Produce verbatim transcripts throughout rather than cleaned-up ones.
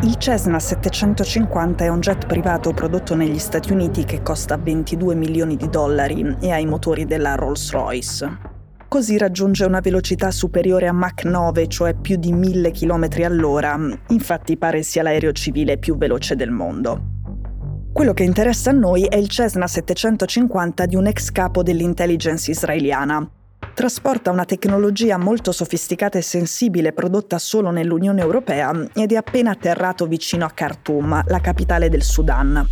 Il Cessna settecentocinquanta è un jet privato prodotto negli Stati Uniti che costa ventidue milioni di dollari e ha i motori della Rolls Royce. Così raggiunge una velocità superiore a Mach nove, cioè più di mille chilometri all'ora, infatti pare sia l'aereo civile più veloce del mondo. Quello che interessa a noi è il Cessna settecentocinquanta di un ex capo dell'intelligence israeliana. Trasporta una tecnologia molto sofisticata e sensibile prodotta solo nell'Unione Europea ed è appena atterrato vicino a Khartoum, la capitale del Sudan.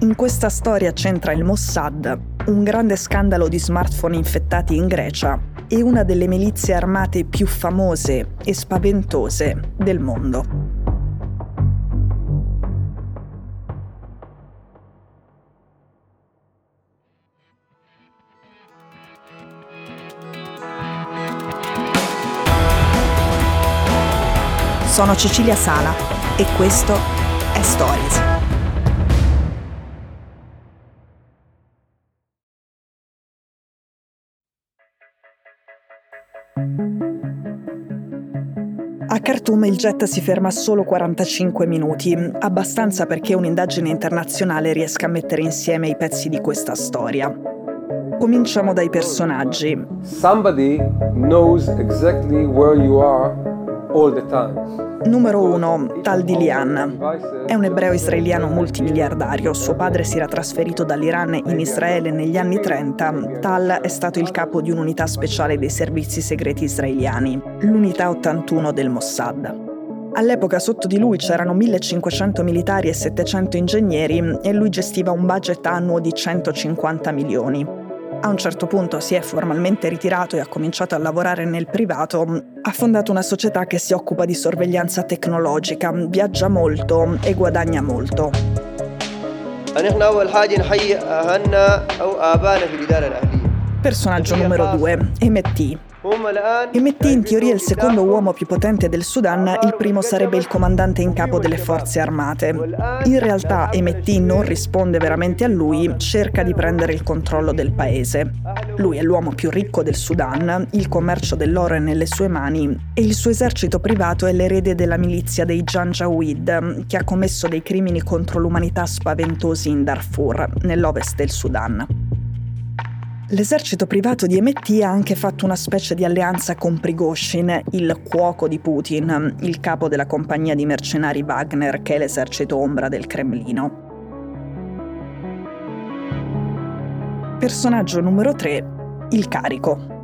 In questa storia c'entra il Mossad, un grande scandalo di smartphone infettati in Grecia e una delle milizie armate più famose e spaventose del mondo. Sono Cecilia Sala e questo è Stories. A Khartoum il jet si ferma solo quarantacinque minuti, abbastanza perché un'indagine internazionale riesca a mettere insieme i pezzi di questa storia. Cominciamo dai personaggi. Somebody knows exactly where you are. Numero uno. Tal Dilian. È un ebreo israeliano multimiliardario. Suo padre si era trasferito dall'Iran in Israele negli anni trenta. Tal è stato il capo di un'unità speciale dei servizi segreti israeliani, l'unità ottantuno del Mossad. All'epoca sotto di lui c'erano millecinquecento militari e settecento ingegneri e lui gestiva un budget annuo di centocinquanta milioni. A un certo punto si è formalmente ritirato e ha cominciato a lavorare nel privato. Ha fondato una società che si occupa di sorveglianza tecnologica, viaggia molto e guadagna molto. Personaggio numero due, Hemedti. Hemedti in teoria è il secondo uomo più potente del Sudan, il primo sarebbe il comandante in capo delle forze armate. In realtà Hemedti non risponde veramente a lui, cerca di prendere il controllo del paese. Lui è l'uomo più ricco del Sudan, il commercio dell'oro è nelle sue mani e il suo esercito privato è l'erede della milizia dei Janjaweed, che ha commesso dei crimini contro l'umanità spaventosi in Darfur, nell'ovest del Sudan. L'esercito privato di Hemedti ha anche fatto una specie di alleanza con Prigozhin, il cuoco di Putin, il capo della compagnia di mercenari Wagner, che è l'esercito ombra del Cremlino. Personaggio numero tre, il carico.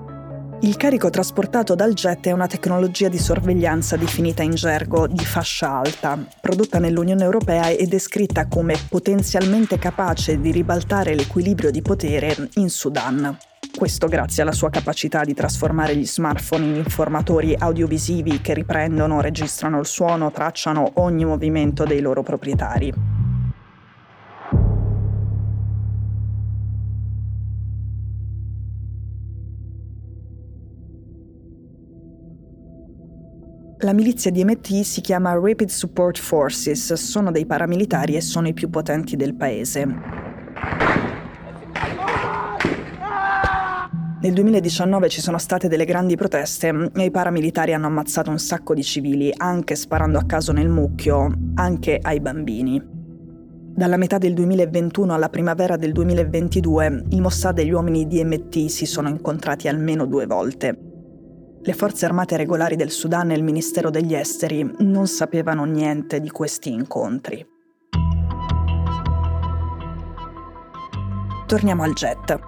Il carico trasportato dal jet è una tecnologia di sorveglianza definita in gergo di fascia alta, prodotta nell'Unione Europea e descritta come potenzialmente capace di ribaltare l'equilibrio di potere in Sudan. Questo grazie alla sua capacità di trasformare gli smartphone in informatori audiovisivi che riprendono, registrano il suono, tracciano ogni movimento dei loro proprietari. La milizia di Hemedti si chiama Rapid Support Forces, sono dei paramilitari e sono i più potenti del paese. Nel duemiladiciannove ci sono state delle grandi proteste e i paramilitari hanno ammazzato un sacco di civili, anche sparando a caso nel mucchio, anche ai bambini. Dalla metà del duemilaventuno alla primavera del duemilaventidue, il Mossad e gli uomini di Hemedti si sono incontrati almeno due volte. Le forze armate regolari del Sudan e il Ministero degli Esteri non sapevano niente di questi incontri. Torniamo al jet.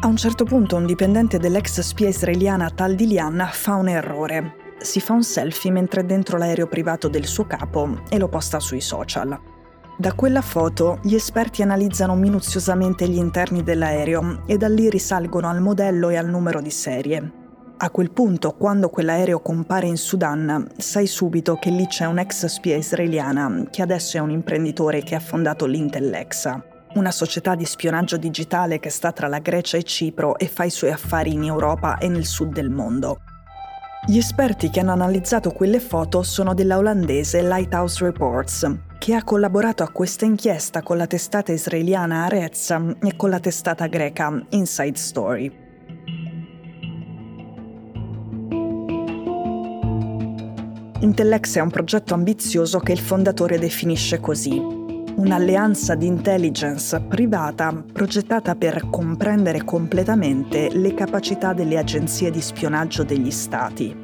A un certo punto un dipendente dell'ex spia israeliana Tal Dilian fa un errore. Si fa un selfie mentre è dentro l'aereo privato del suo capo e lo posta sui social. Da quella foto gli esperti analizzano minuziosamente gli interni dell'aereo e da lì risalgono al modello e al numero di serie. A quel punto, quando quell'aereo compare in Sudan, sai subito che lì c'è un'ex spia israeliana che adesso è un imprenditore che ha fondato l'Intellexa, una società di spionaggio digitale che sta tra la Grecia e Cipro e fa i suoi affari in Europa e nel sud del mondo. Gli esperti che hanno analizzato quelle foto sono della olandese Lighthouse Reports, che ha collaborato a questa inchiesta con la testata israeliana Haaretz e con la testata greca Inside Story. Intellexa è un progetto ambizioso che il fondatore definisce così: un'alleanza di intelligence privata progettata per comprendere completamente le capacità delle agenzie di spionaggio degli stati.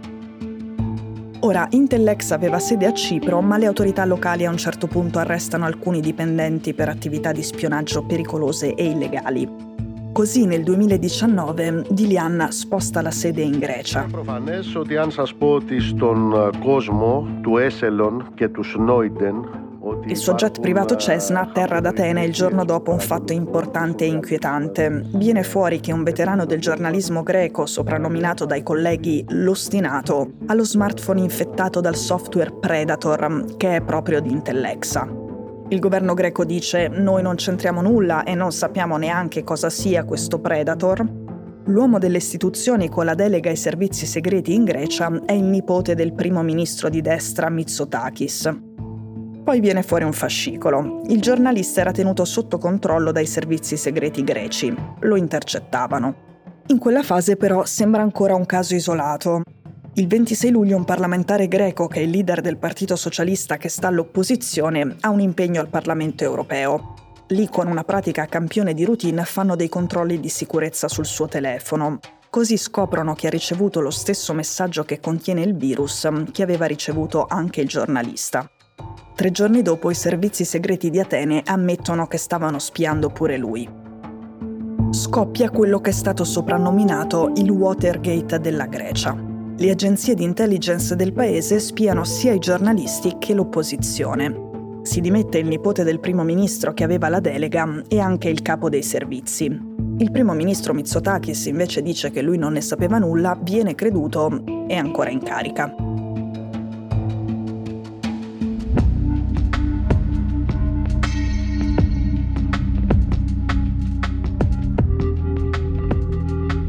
Ora, Intellexa aveva sede a Cipro, ma le autorità locali a un certo punto arrestano alcuni dipendenti per attività di spionaggio pericolose e illegali. Così nel duemiladiciannove Dilian sposta la sede in Grecia. Il suo jet privato Cessna atterra ad Atene il giorno dopo un fatto importante e inquietante. Viene fuori che un veterano del giornalismo greco, soprannominato dai colleghi l'Ostinato, ha lo smartphone infettato dal software Predator, che è proprio di Intellexa. Il governo greco dice: noi non c'entriamo nulla e non sappiamo neanche cosa sia questo Predator. L'uomo delle istituzioni con la delega ai servizi segreti in Grecia è il nipote del primo ministro di destra Mitsotakis. Poi viene fuori un fascicolo. Il giornalista era tenuto sotto controllo dai servizi segreti greci. Lo intercettavano. In quella fase però sembra ancora un caso isolato. Il ventisei luglio un parlamentare greco, che è il leader del Partito Socialista che sta all'opposizione, ha un impegno al Parlamento europeo. Lì, con una pratica a campione di routine, fanno dei controlli di sicurezza sul suo telefono. Così scoprono che ha ricevuto lo stesso messaggio che contiene il virus che aveva ricevuto anche il giornalista. Tre giorni dopo i servizi segreti di Atene ammettono che stavano spiando pure lui. Scoppia quello che è stato soprannominato il Watergate della Grecia. Le agenzie di intelligence del paese spiano sia i giornalisti che l'opposizione. Si dimette il nipote del primo ministro che aveva la delega e anche il capo dei servizi. Il primo ministro Mitsotakis invece dice che lui non ne sapeva nulla, viene creduto e è ancora in carica.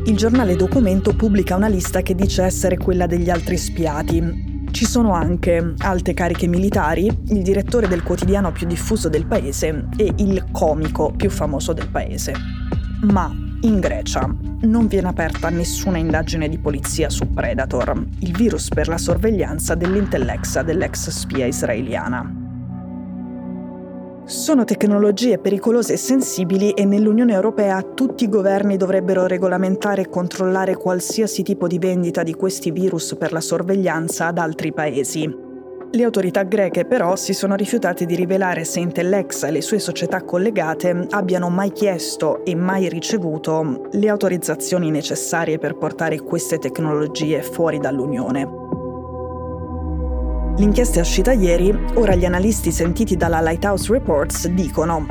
Il giornale Documento pubblica una lista che dice essere quella degli altri spiati. Ci sono anche alte cariche militari, il direttore del quotidiano più diffuso del paese e il comico più famoso del paese. Ma in Grecia non viene aperta nessuna indagine di polizia su Predator, il virus per la sorveglianza dell'Intellexa dell'ex spia israeliana. Sono tecnologie pericolose e sensibili e nell'Unione Europea tutti i governi dovrebbero regolamentare e controllare qualsiasi tipo di vendita di questi virus per la sorveglianza ad altri paesi. Le autorità greche però si sono rifiutate di rivelare se Intellexa e le sue società collegate abbiano mai chiesto e mai ricevuto le autorizzazioni necessarie per portare queste tecnologie fuori dall'Unione. L'inchiesta è uscita ieri, ora gli analisti sentiti dalla Lighthouse Reports dicono: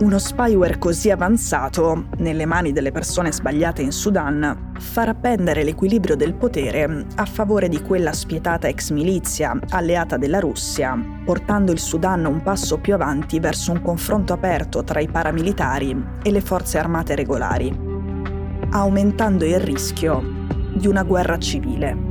uno spyware così avanzato, nelle mani delle persone sbagliate in Sudan, farà pendere l'equilibrio del potere a favore di quella spietata ex milizia, alleata della Russia, portando il Sudan un passo più avanti verso un confronto aperto tra i paramilitari e le forze armate regolari, aumentando il rischio di una guerra civile.